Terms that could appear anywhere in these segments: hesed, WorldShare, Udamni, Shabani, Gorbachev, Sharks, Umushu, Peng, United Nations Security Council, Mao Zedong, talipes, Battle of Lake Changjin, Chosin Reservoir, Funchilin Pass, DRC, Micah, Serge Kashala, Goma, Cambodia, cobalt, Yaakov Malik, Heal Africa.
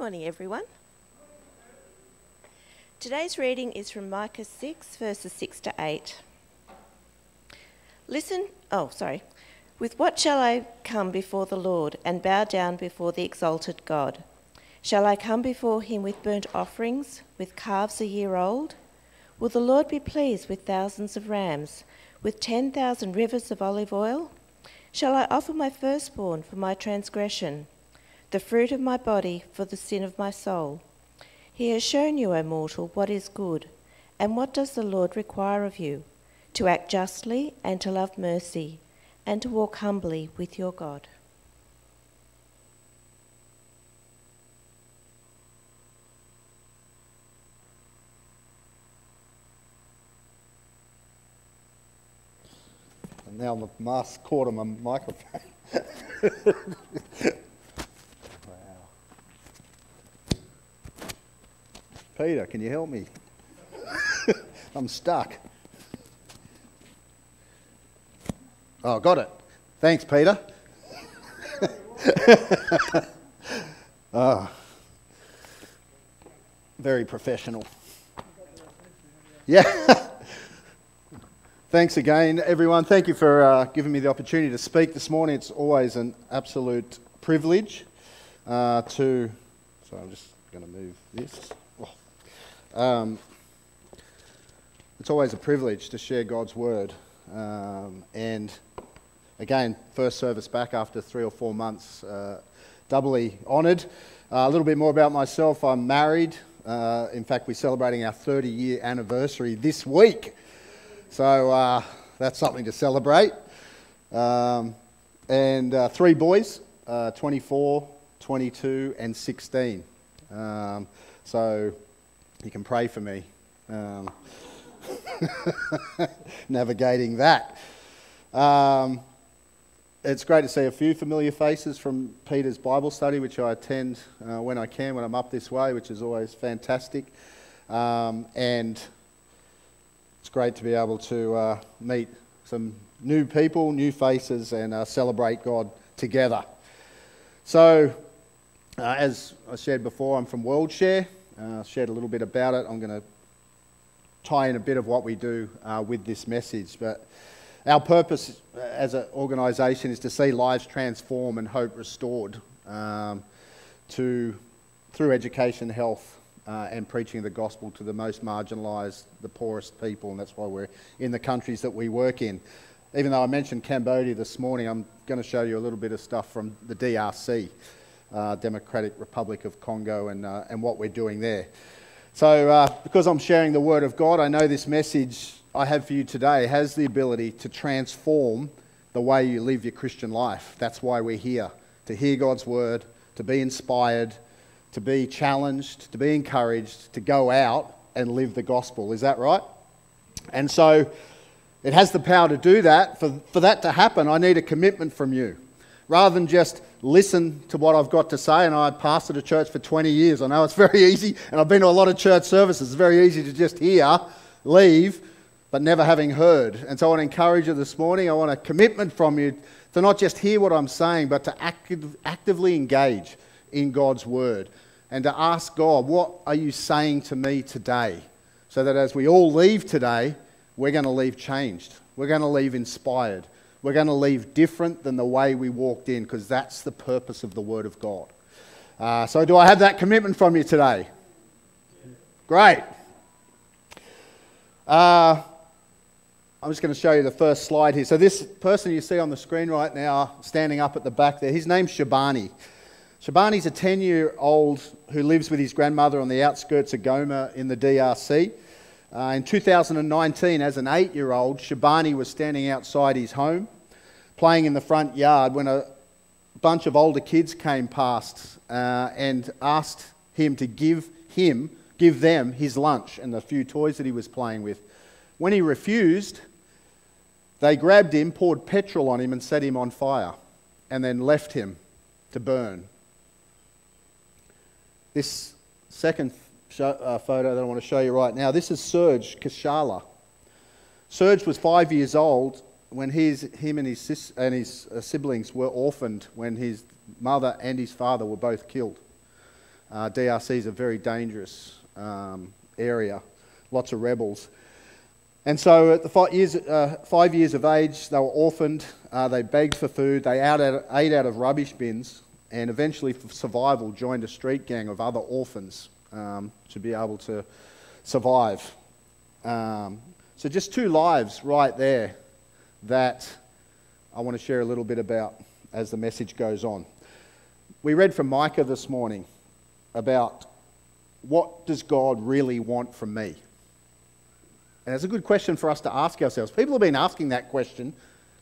morning, everyone. Today's reading is from Micah 6, verses 6 to 8. With what shall I come before the Lord and bow down before the exalted God? Shall I come before him with burnt offerings, with calves a year old? Will the Lord be pleased with thousands of rams, with 10,000 rivers of olive oil? Shall I offer my firstborn for my transgression, the fruit of my body for the sin of my soul? He has shown you, O mortal, what is good, and what does the Lord require of you? To act justly and to love mercy, and to walk humbly with your God. And now the mask caught on my microphone. Wow. Peter, can you help me? I'm stuck. Oh, got it. Thanks, Peter. Very professional. Yeah. Thanks again, everyone. Thank you for giving me the opportunity to speak this morning. It's always an absolute privilege to... So I'm just going to move this. Oh. It's always a privilege to share God's word. And again, first service back after 3 or 4 months, doubly honoured. A little bit more about myself. I'm married. In fact, we're celebrating our 30-year anniversary this week. So that's something to celebrate. And 3 boys, 24, 22 and 16. So you can pray for me. Navigating that. It's great to see a few familiar faces from Peter's Bible study, which I attend when I can, when I'm up this way, which is always fantastic. And it's great to be able to meet some new people, new faces, and celebrate God together. So, as I shared before, I'm from WorldShare. I shared a little bit about it. I'm going to tie in a bit of what we do with this message. But our purpose as an organisation is to see lives transform and hope restored through education, health, and preaching the gospel to the most marginalised, the poorest people, and that's why we're in the countries that we work in. Even though I mentioned Cambodia this morning, I'm going to show you a little bit of stuff from the DRC, Democratic Republic of Congo, and what we're doing there. So because I'm sharing the Word of God, I know this message I have for you today has the ability to transform the way you live your Christian life. That's why we're here, to hear God's Word, to be inspired, to be challenged, to be encouraged, to go out and live the gospel. Is that right? And so it has the power to do that. For that to happen, I need a commitment from you. Rather than just listen to what I've got to say, and I pastored a church for 20 years. I know it's very easy, and I've been to a lot of church services. It's very easy to just hear, leave, but never having heard. And so I want to encourage you this morning. I want a commitment from you to not just hear what I'm saying, but to actively engage in God's Word and to ask God, what are you saying to me today? So that as we all leave today, we're going to leave changed. We're going to leave inspired. We're going to leave different than the way we walked in, because that's the purpose of the Word of God. So do I have that commitment from you today? Yeah. Great. I'm just going to show you the first slide here. So this person you see on the screen right now, standing up at the back there, his name's Shabani. Shabani's a 10-year-old who lives with his grandmother on the outskirts of Goma in the DRC. In 2019, as an 8-year-old, Shabani was standing outside his home, playing in the front yard, when a bunch of older kids came past and asked him to give them his lunch and the few toys that he was playing with. When he refused, they grabbed him, poured petrol on him and set him on fire, and then left him to burn. This second photo that I want to show you right now. This is Serge Kashala. Serge was 5 years old when his siblings were orphaned when his mother and his father were both killed. DRC is a very dangerous area, lots of rebels. And so at the 5 years of age, they were orphaned, they begged for food, they ate out of rubbish bins, and eventually for survival joined a street gang of other orphans to be able to survive. So just two lives right there that I want to share a little bit about as the message goes on. We read from Micah this morning about what does God really want from me? And it's a good question for us to ask ourselves. People have been asking that question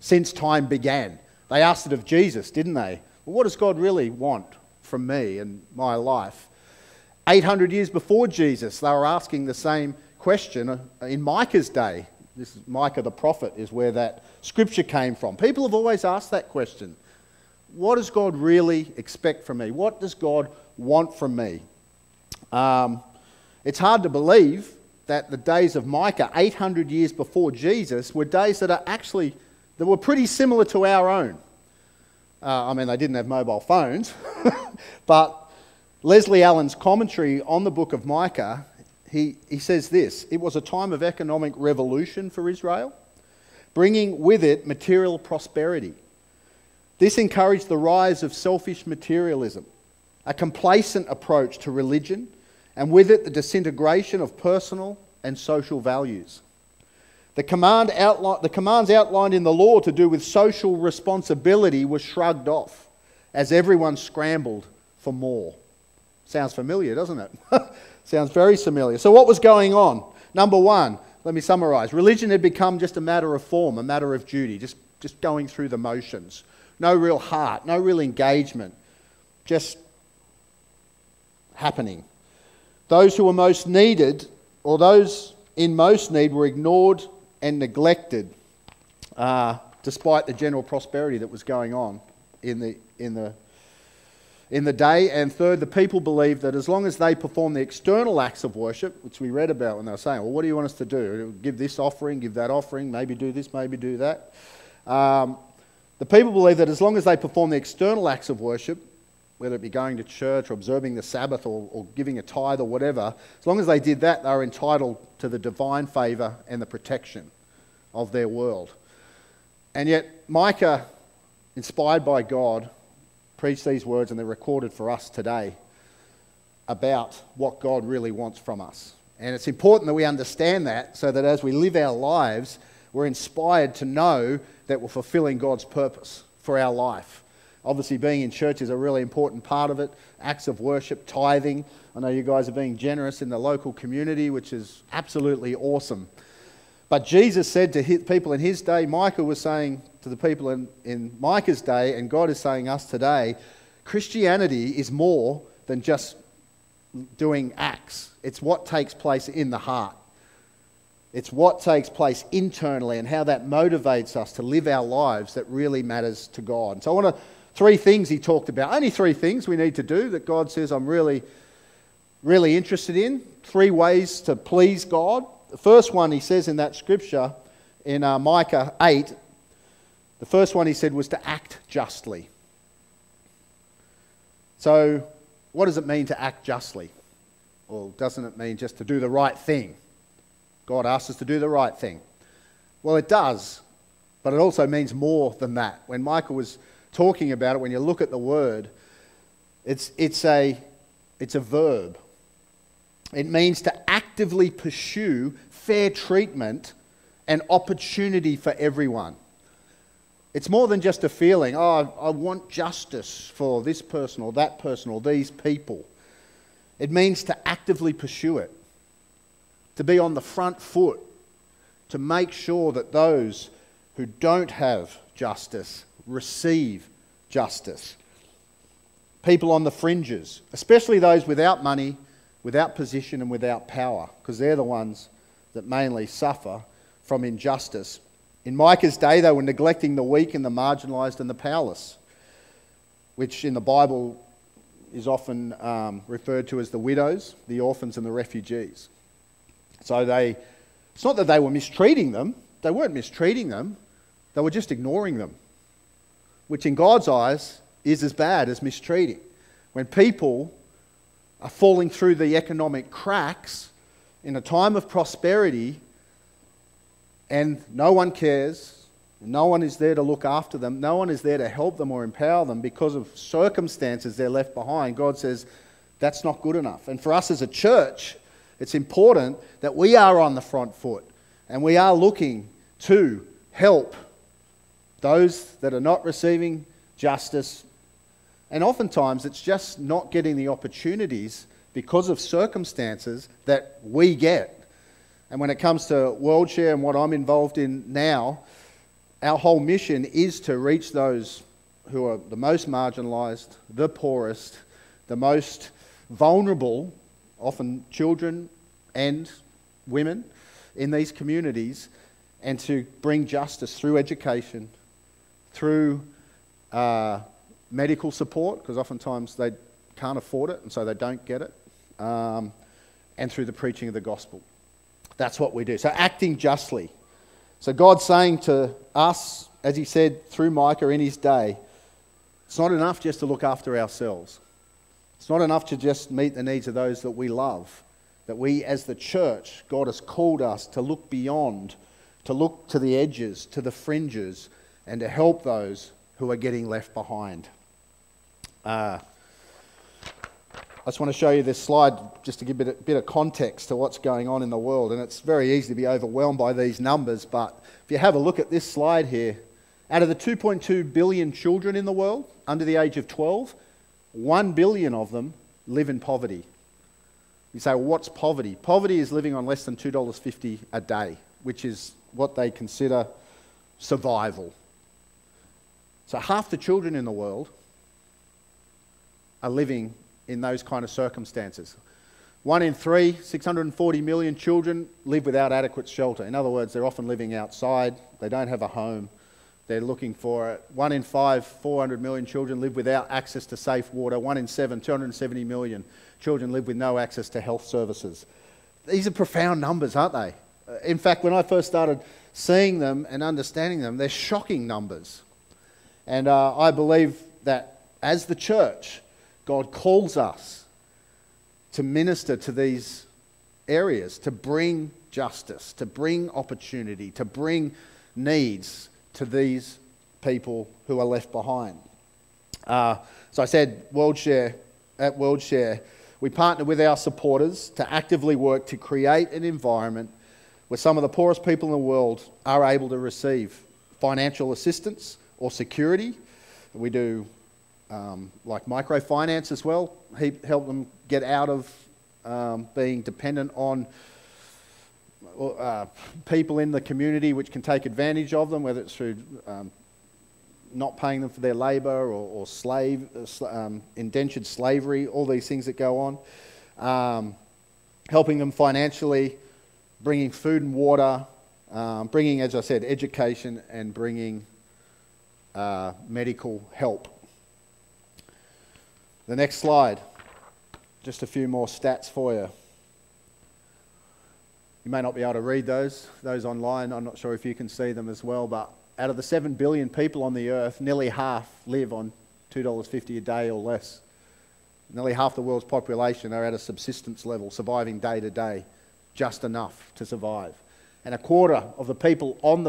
since time began. They asked it of Jesus, didn't they? Well, what does God really want from me and my life? 800 years before Jesus, they were asking the same question in Micah's day. This is Micah the prophet is where that scripture came from. People have always asked that question. What does God really expect from me? What does God want from me? It's hard to believe that the days of Micah, 800 years before Jesus, were days that are actually, that were pretty similar to our own. I mean, they didn't have mobile phones, but Leslie Allen's commentary on the book of Micah, he says this: it was a time of economic revolution for Israel, bringing with it material prosperity. This encouraged the rise of selfish materialism, a complacent approach to religion, and with it the disintegration of personal and social values. The commands outlined in the law to do with social responsibility were shrugged off as everyone scrambled for more. Sounds familiar, doesn't it? Sounds very familiar. So what was going on? Number one, let me summarise. Religion had become just a matter of form, a matter of duty, just going through the motions. No real heart, no real engagement, just happening. Those who were most needed, or those in most need, were ignored and neglected, despite the general prosperity that was going on in the day. And third, the people believed that as long as they performed the external acts of worship, which we read about when they were saying, well, what do you want us to do? Give this offering, give that offering, maybe do this, maybe do that. The people believe that as long as they perform the external acts of worship, whether it be going to church or observing the Sabbath or giving a tithe or whatever, as long as they did that, they were entitled to the divine favour and the protection of their world. And yet Micah, inspired by God, preached these words, and they're recorded for us today, about what God really wants from us. And it's important that we understand that, so that as we live our lives, we're inspired to know that we're fulfilling God's purpose for our life. Obviously, being in church is a really important part of it. Acts of worship, tithing. I know you guys are being generous in the local community, which is absolutely awesome. But Jesus said to his people in his day, Micah was saying to the people in Micah's day, and God is saying to us today, Christianity is more than just doing acts. It's what takes place in the heart. It's what takes place internally and how that motivates us to live our lives that really matters to God. And so I want to, three things he talked about, only three things we need to do that God says I'm really, really interested in. Three ways to please God. The first one he says in that scripture in Micah 8, the first one he said was to act justly. So what does it mean to act justly? Well, doesn't it mean just to do the right thing? God asks us to do the right thing. Well, it does, but it also means more than that. When Michael was talking about it, when you look at the word, it's a verb. It means to actively pursue fair treatment and opportunity for everyone. It's more than just a feeling, oh, I want justice for this person or that person or these people. It means to actively pursue it, to be on the front foot, to make sure that those who don't have justice receive justice. People on the fringes, especially those without money, without position and without power, because they're the ones that mainly suffer from injustice. In Micah's day, they were neglecting the weak and the marginalised and the powerless, which in the Bible is often referred to as the widows, the orphans and the refugees. So it's not that they were mistreating them. They weren't mistreating them. They were just ignoring them, which in God's eyes is as bad as mistreating. When people are falling through the economic cracks in a time of prosperity, and no one cares, no one is there to look after them, no one is there to help them or empower them because of circumstances they're left behind. God says, that's not good enough. And for us as a church, it's important that we are on the front foot and we are looking to help those that are not receiving justice. And oftentimes it's just not getting the opportunities because of circumstances that we get. And when it comes to WorldShare and what I'm involved in now, our whole mission is to reach those who are the most marginalised, the poorest, the most vulnerable, often children and women in these communities, and to bring justice through education, through medical support, because oftentimes they can't afford it and so they don't get it, and through the preaching of the gospel. That's what we do. So acting justly. So God's saying to us, as he said through Micah in his day, it's not enough just to look after ourselves. It's not enough to just meet the needs of those that we love, that we as the church, God has called us to look beyond, to look to the edges, to the fringes, and to help those who are getting left behind. I just want to show you this slide just to give a bit of context to what's going on in the world. And it's very easy to be overwhelmed by these numbers, but if you have a look at this slide here, out of the 2.2 billion children in the world under the age of 12, 1 billion of them live in poverty. You say, well, what's poverty? Poverty is living on less than $2.50 a day, which is what they consider survival. So half the children in the world are living in those kind of circumstances. 1 in 3, 640 million children live without adequate shelter. In other words, they're often living outside, they don't have a home, they're looking for it. 1 in 5, 400 million children live without access to safe water. 1 in 7, 270 million children live with no access to health services. These are profound numbers, aren't they? In fact, when I first started seeing them and understanding them, they're shocking numbers. And I believe that as the church, God calls us to minister to these areas, to bring justice, to bring opportunity, to bring needs to these people who are left behind. So I said, WorldShare, at WorldShare, we partner with our supporters to actively work to create an environment where some of the poorest people in the world are able to receive financial assistance or security. We do like microfinance as well, help them get out of being dependent on people in the community which can take advantage of them, whether it's through not paying them for their labour or indentured slavery, all these things that go on. Helping them financially, bringing food and water, bringing, as I said, education, and bringing medical help. The next slide, just a few more stats for you. You may not be able to read those online. I'm not sure if you can see them as well, but out of the 7 billion people on the earth, nearly half live on $2.50 a day or less. Nearly half the world's population are at a subsistence level, surviving day to day, just enough to survive. And a quarter of the people on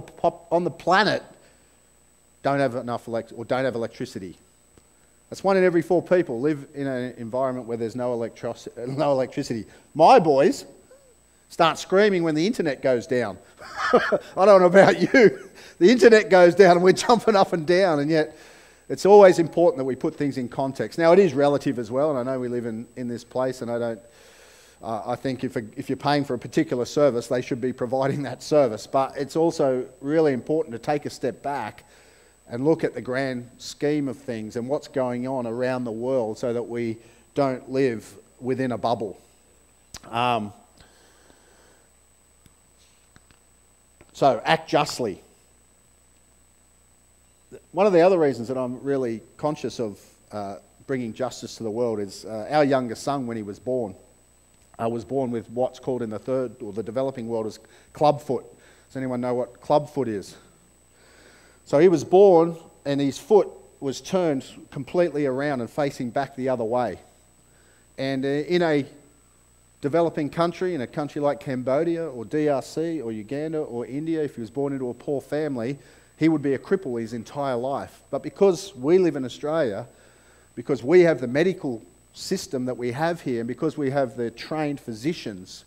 the planet don't have enough electricity. That's 1 in every 4 people live in an environment where there's no electricity. My boys start screaming when the internet goes down. I don't know about you. The internet goes down and we're jumping up and down, and yet it's always important that we put things in context. Now, it is relative as well, and I know we live in this place, and I think if you're paying for a particular service, they should be providing that service. But it's also really important to take a step back and look at the grand scheme of things and what's going on around the world so that we don't live within a bubble. So act justly. One of the other reasons that I'm really conscious of bringing justice to the world is our youngest son, when he was born, with what's called in the third or the developing world as clubfoot. Does anyone know what clubfoot is? So he was born and his foot was turned completely around and facing back the other way. And in a developing country, in a country like Cambodia or DRC or Uganda or India, if he was born into a poor family, he would be a cripple his entire life. But because we live in Australia, because we have the medical system that we have here, and because we have the trained physicians,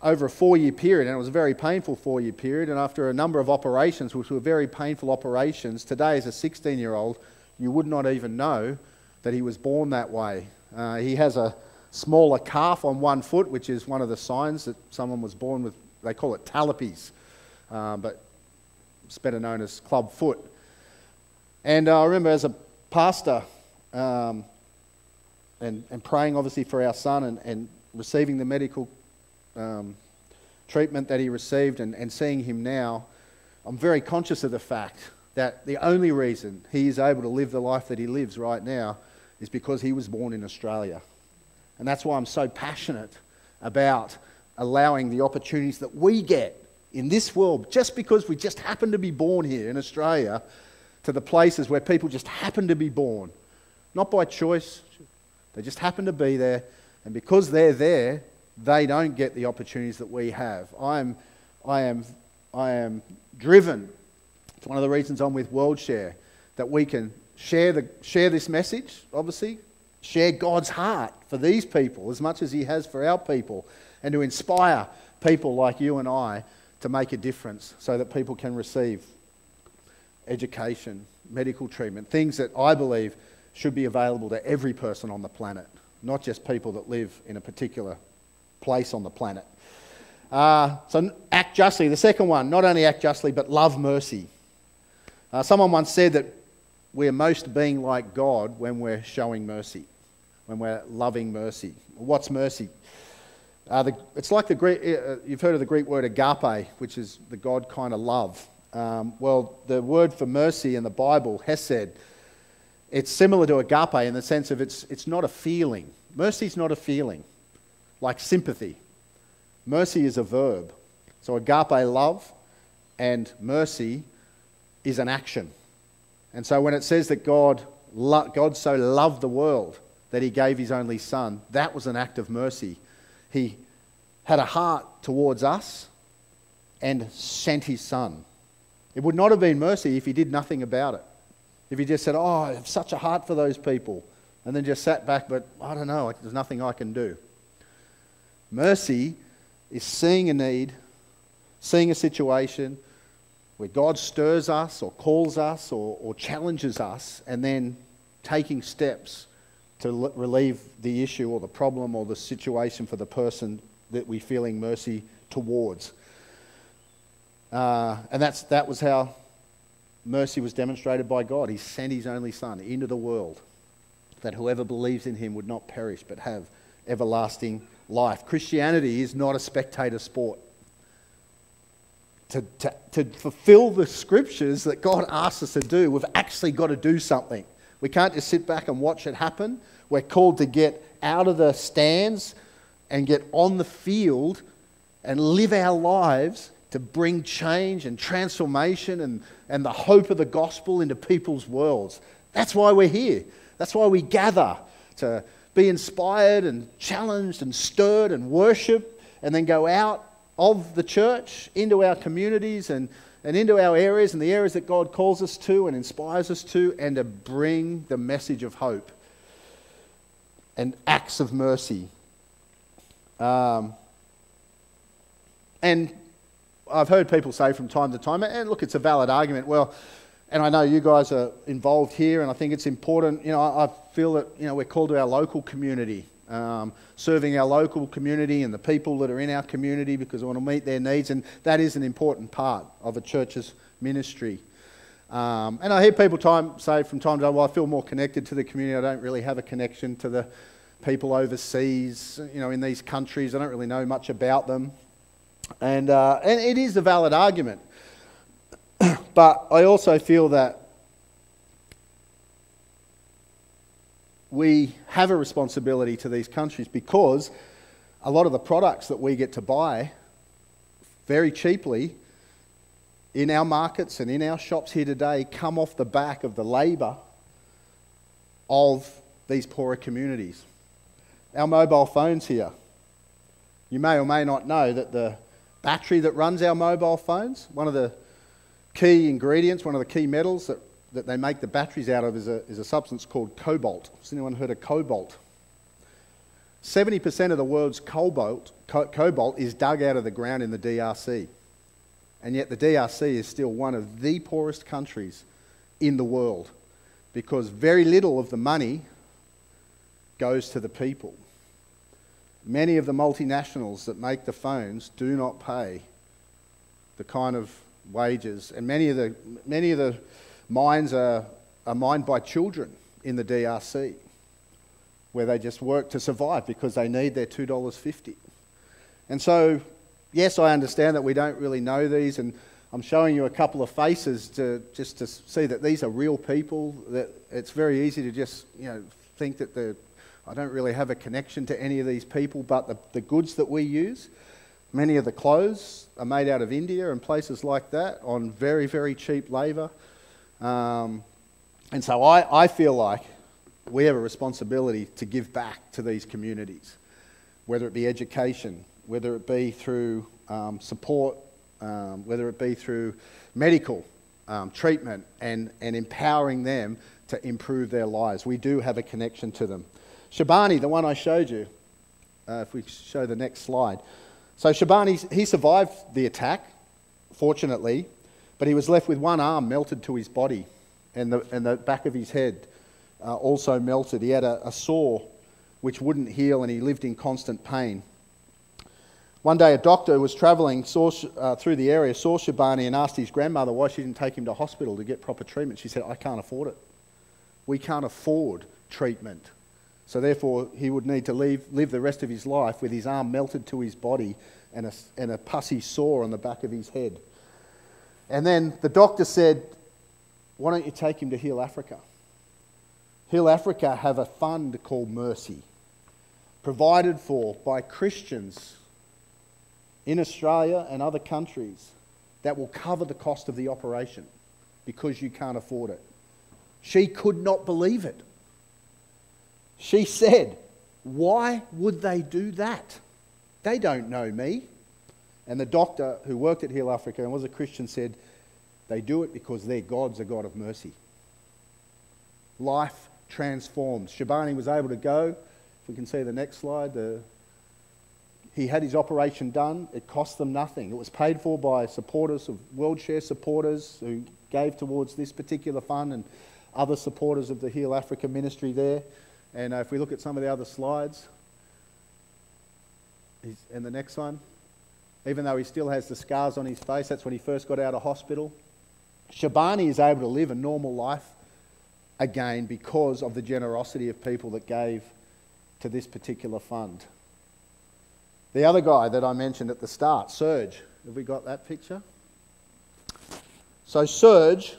over a 4-year period, and it was a very painful 4-year period, and after a number of operations, which were very painful operations, today as a 16-year-old, you would not even know that he was born that way. He has a smaller calf on one foot, which is one of the signs that someone was born with, they call it talipes, but it's better known as club foot. And I remember as a pastor, and praying obviously for our son, and receiving the medical treatment that he received, and seeing him now, I'm very conscious of the fact that the only reason he is able to live the life that he lives right now is because he was born in Australia. And that's why I'm so passionate about allowing the opportunities that we get in this world, just because we just happen to be born here in Australia, to the places where people just happen to be born. Not by choice, they just happen to be there, and because they're there, they don't get the opportunities that we have. I am driven. It's one of the reasons I'm with WorldShare, that we can share this message, obviously, share God's heart for these people as much as He has for our people, and to inspire people like you and I to make a difference so that people can receive education, medical treatment, things that I believe should be available to every person on the planet, not just people that live in a particular place on the planet. So act justly. The second one, not only act justly, but love mercy. Someone once said that we're most being like God when we're showing mercy, when we're loving mercy. What's mercy? It's like the Greek, you've heard of the Greek word agape, which is the God kind of love. Well, the word for mercy in the Bible, hesed, it's similar to agape in the sense of it's not a feeling. Mercy's not a feeling, like sympathy. Mercy is a verb. So agape, love, and mercy is an action. And so when it says that God so loved the world that He gave His only Son, that was an act of mercy. He had a heart towards us and sent His Son. It would not have been mercy if He did nothing about it. If He just said, oh, I have such a heart for those people, and then just sat back, but I don't know, there's nothing I can do. Mercy is seeing a need, seeing a situation where God stirs us or calls us or challenges us, and then taking steps to relieve the issue or the problem or the situation for the person that we're feeling mercy towards. And that was how mercy was demonstrated by God. He sent His only Son into the world that whoever believes in Him would not perish but have everlasting life. Christianity is not a spectator sport. To fulfill the scriptures that God asks us to do, we've actually got to do something. We can't just sit back and watch it happen. We're called to get out of the stands and get on the field and live our lives to bring change and transformation and the hope of the gospel into people's worlds. That's why we're here. That's why we gather to be inspired and challenged and stirred and worship, and then go out of the church into our communities and into our areas and the areas that God calls us to and inspires us to, and to bring the message of hope and acts of mercy. And I've heard people say from time to time, and look, it's a valid argument, well, and I know you guys are involved here, and I think it's important. You know, I feel that, you know, we're called to our local community, serving our local community and the people that are in our community, because we want to meet their needs, and that is an important part of a church's ministry. And I hear people say from time to time, well, I feel more connected to the community. I don't really have a connection to the people overseas, you know, in these countries. I don't really know much about them. And it is a valid argument. But I also feel that we have a responsibility to these countries, because a lot of the products that we get to buy very cheaply in our markets and in our shops here today come off the back of the labour of these poorer communities. our mobile phones here. You may or may not know that the battery that runs our mobile phones, one of the key ingredients, one of the key metals that they make the batteries out of is a substance called cobalt. Has anyone heard of cobalt? 70% of the world's cobalt is dug out of the ground in the DRC. And yet the DRC is still one of the poorest countries in the world because very little of the money goes to the people. Many of the multinationals that make the phones do not pay the kind of wages, and many of the mines are mined by children in the DRC, where they just work to survive because they need their $2.50. And so, yes, I understand that we don't really know these, and I'm showing you a couple of faces just to see that these are real people. That it's very easy to just, you know, think that I don't really have a connection to any of these people, but the goods that we use, many of the clothes are made out of India and places like that on very, very cheap labour. And so I feel like we have a responsibility to give back to these communities, whether it be education, whether it be through support, whether it be through medical treatment and empowering them to improve their lives. We do have a connection to them. Shabani, the one I showed you, if we show the next slide. So Shabani, he survived the attack, fortunately, but he was left with one arm melted to his body and the back of his head also melted. He had a sore which wouldn't heal, and he lived in constant pain. One day a doctor who was travelling through the area saw Shabani and asked his grandmother why she didn't take him to hospital to get proper treatment. She said, "I can't afford it. We can't afford treatment." So therefore, he would need to live the rest of his life with his arm melted to his body and a pussy sore on the back of his head. And then the doctor said, "Why don't you take him to Heal Africa? Heal Africa have a fund called Mercy, provided for by Christians in Australia and other countries that will cover the cost of the operation because you can't afford it." She could not believe it. She said, "Why would they do that? They don't know me." And the doctor who worked at Heal Africa and was a Christian said, "They do it because their God's a God of mercy." Life transforms. Shabani was able to go. If we can see the next slide. He had his operation done. It cost them nothing. It was paid for by supporters of WorldShare supporters who gave towards this particular fund and other supporters of the Heal Africa ministry there. And if we look at some of the other slides, and the next one, even though he still has the scars on his face, that's when he first got out of hospital. Shabani is able to live a normal life again because of the generosity of people that gave to this particular fund. The other guy that I mentioned at the start, Serge, have we got that picture? So Serge,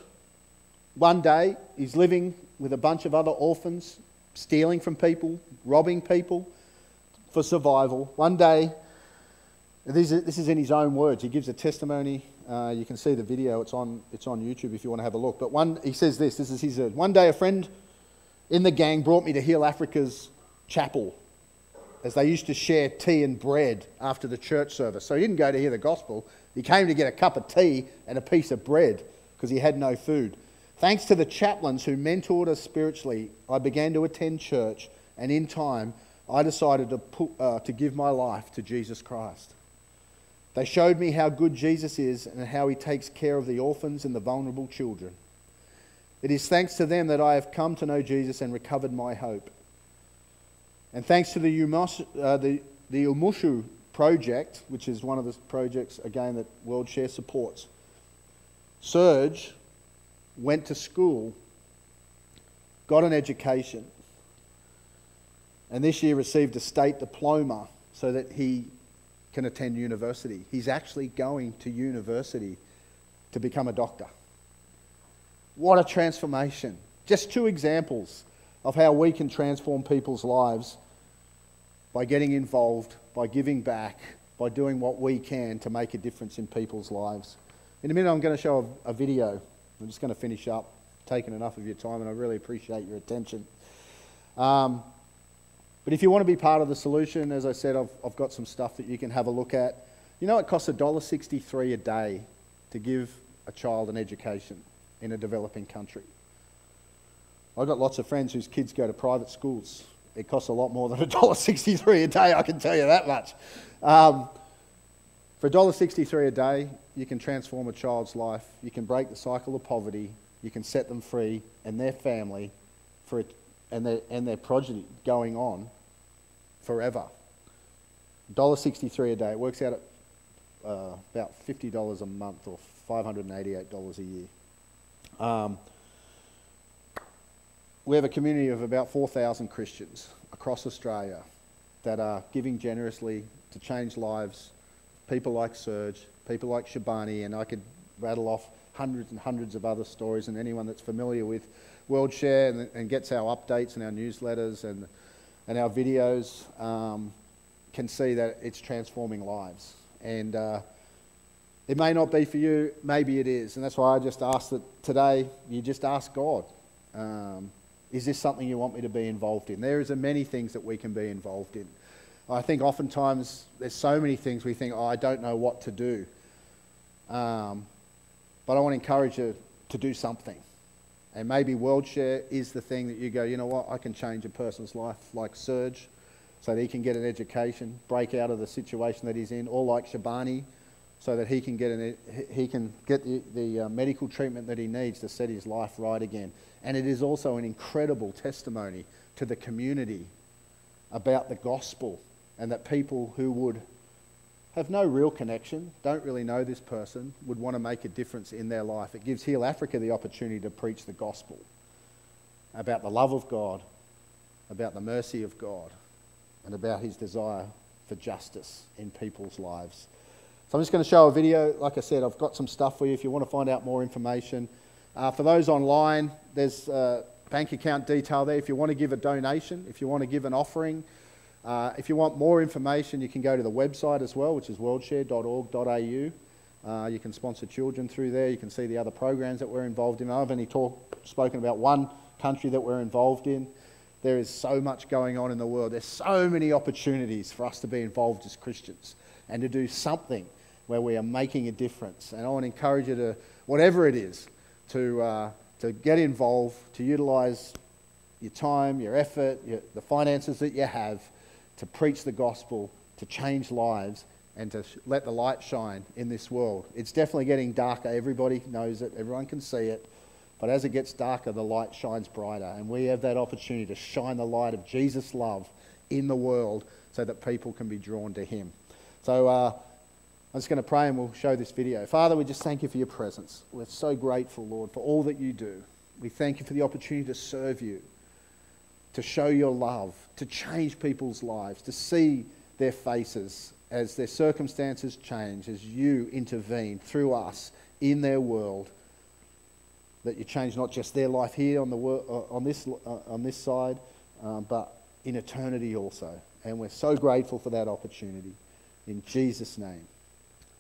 one day, is living with a bunch of other orphans, stealing from people, robbing people for survival. One day, this is in his own words, he gives a testimony. You can see the video, it's on YouTube if you want to have a look. But he says this is his word. "One day a friend in the gang brought me to Heal Africa's chapel, as they used to share tea and bread after the church service." So he didn't go to hear the gospel, he came to get a cup of tea and a piece of bread because he had no food. "Thanks to the chaplains who mentored us spiritually, I began to attend church, and in time, I decided to give my life to Jesus Christ. They showed me how good Jesus is and how he takes care of the orphans and the vulnerable children. It is thanks to them that I have come to know Jesus and recovered my hope. And thanks to the Umushu project," which is one of the projects, again, that WorldShare supports, "Serge went to school, got an education, and this year received a state diploma so that he can attend university." He's actually going to university to become a doctor. What a transformation. Just two examples of how we can transform people's lives by getting involved, by giving back, by doing what we can to make a difference in people's lives. In a minute, I'm going to show a video. I'm just going to finish up. I've taken enough of your time, and I really appreciate your attention. But if you want to be part of the solution, as I said, I've got some stuff that you can have a look at. You know, it costs $1.63 a day to give a child an education in a developing country. I've got lots of friends whose kids go to private schools. It costs a lot more than $1.63 a day, I can tell you that much. For $1.63 a day, you can transform a child's life, you can break the cycle of poverty, you can set them free and their family for and their progeny going on forever. $1.63 a day, it works out at about $50 a month or $588 a year. We have a community of about 4,000 Christians across Australia that are giving generously to change lives. People like Serge, people like Shabani, and I could rattle off hundreds and hundreds of other stories, and anyone that's familiar with WorldShare and gets our updates and our newsletters and our videos can see that it's transforming lives. And it may not be for you, maybe it is. And that's why I just ask that today, you just ask God, is this something you want me to be involved in? There is many things that we can be involved in. I think oftentimes there's so many things we think, oh, I don't know what to do. But I want to encourage you to do something. And maybe WorldShare is the thing that you go, you know what, I can change a person's life like Serge so that he can get an education, break out of the situation that he's in, or like Shabani so that he can get, the medical treatment that he needs to set his life right again. And it is also an incredible testimony to the community about the gospel, and that people who would have no real connection, don't really know this person, would want to make a difference in their life. It gives Heal Africa the opportunity to preach the gospel about the love of God, about the mercy of God, and about his desire for justice in people's lives. So I'm just going to show a video. Like I said, I've got some stuff for you if you want to find out more information. For those online, there's bank account detail there. If you want to give a donation, if you want to give an offering, if you want more information, you can go to the website as well, which is worldshare.org.au. You can sponsor children through there. You can see the other programs that we're involved in. I've only spoken about one country that we're involved in. There is so much going on in the world. There's so many opportunities for us to be involved as Christians and to do something where we are making a difference. And I want to encourage you to, whatever it is, to get involved, to utilise your time, your effort, the finances that you have to preach the gospel, to change lives, and to let the light shine in this world. It's definitely getting darker. Everybody knows it. Everyone can see it. But as it gets darker, the light shines brighter. And we have that opportunity to shine the light of Jesus' love in the world so that people can be drawn to him. So I'm just going to pray and we'll show this video. Father, we just thank you for your presence. We're so grateful, Lord, for all that you do. We thank you for the opportunity to serve you, to show your love, to change people's lives, to see their faces as their circumstances change, as you intervene through us in their world, that you change not just their life here on this side, but in eternity also. And we're so grateful for that opportunity. In Jesus' name.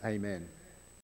Amen.